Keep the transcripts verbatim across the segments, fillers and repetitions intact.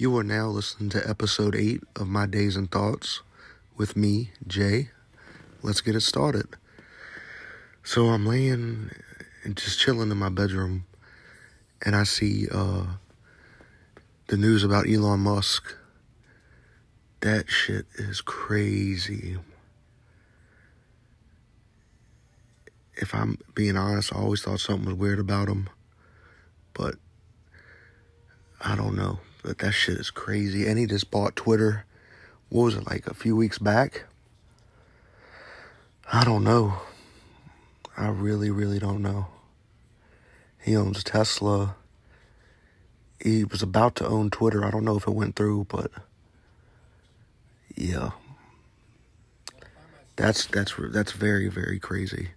You are now listening to episode eight of My Days and Thoughts with me, Jay. Let's get it started. So I'm laying and just chilling in my bedroom, and I see uh, the news about Elon Musk. That shit is crazy. If I'm being honest, I always thought something was weird about him, but I don't know. But that shit is crazy. And he just bought Twitter. What was it, like a few weeks back? I don't know. I really, really don't know. He owns Tesla. He was about to own Twitter. I don't know if it went through, but yeah. That's that's that's very, very crazy.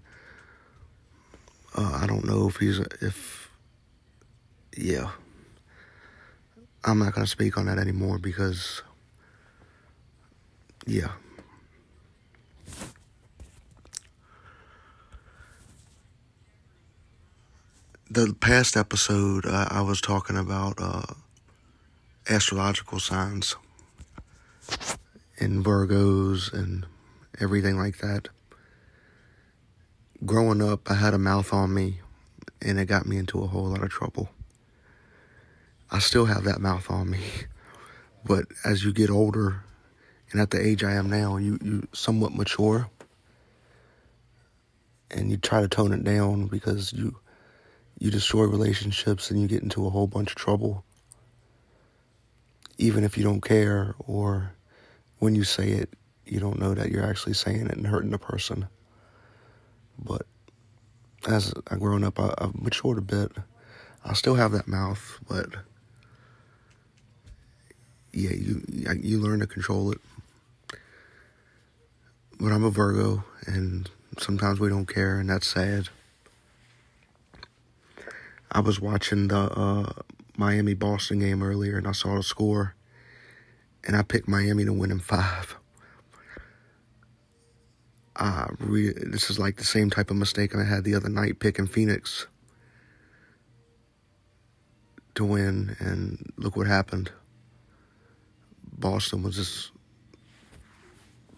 Uh, I don't know if he's if yeah. I'm not going to speak on that anymore because, yeah. The past episode, uh, I was talking about uh, astrological signs and Virgos and everything like that. Growing up, I had a mouth on me, and it got me into a whole lot of trouble. I still have that mouth on me, but as you get older and at the age I am now, you, you somewhat mature and you try to tone it down because you, you destroy relationships and you get into a whole bunch of trouble, even if you don't care, or when you say it, you don't know that you're actually saying it and hurting the person. But as I've grown up, I, I've matured a bit. I still have that mouth, but yeah, you you learn to control it. But I'm a Virgo, and sometimes we don't care, and that's sad. I was watching the uh, Miami-Boston game earlier, and I saw the score, and I picked Miami to win in five. I re- this is like the same type of mistake I had the other night picking Phoenix to win, and look what happened. Boston was just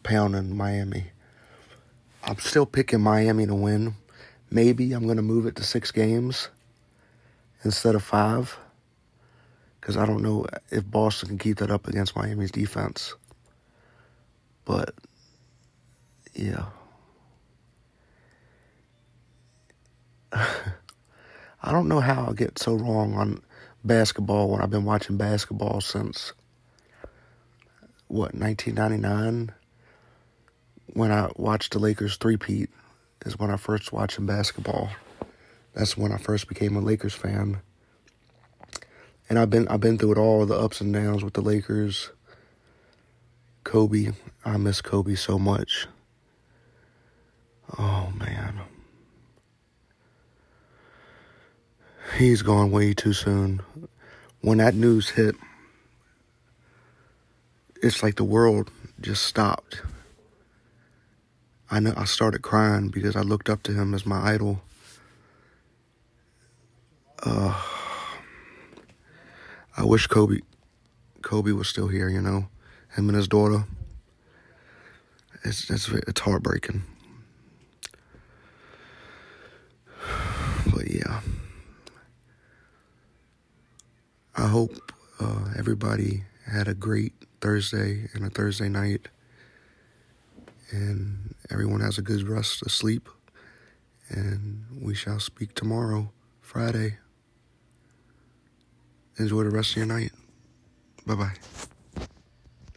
pounding Miami. I'm still picking Miami to win. Maybe I'm going to move it to six games instead of five, because I don't know if Boston can keep that up against Miami's defense. But, yeah. I don't know how I get so wrong on basketball when I've been watching basketball since, what, nineteen ninety-nine? When I watched the Lakers three-peat is when I first watched basketball. That's when I first became a Lakers fan. And I've been I've been through it all, the ups and downs with the Lakers. Kobe, I miss Kobe so much. Oh, man. He's gone way too soon. When that news hit, it's like the world just stopped. I know I started crying because I looked up to him as my idol. Uh, I wish Kobe, Kobe was still here. You know, him and his daughter. It's it's it's heartbreaking. But yeah. I hope uh, everybody had a great Thursday and a Thursday night, and everyone has a good rest of sleep, and we shall speak tomorrow, Friday. Enjoy the rest of your night. Bye-bye.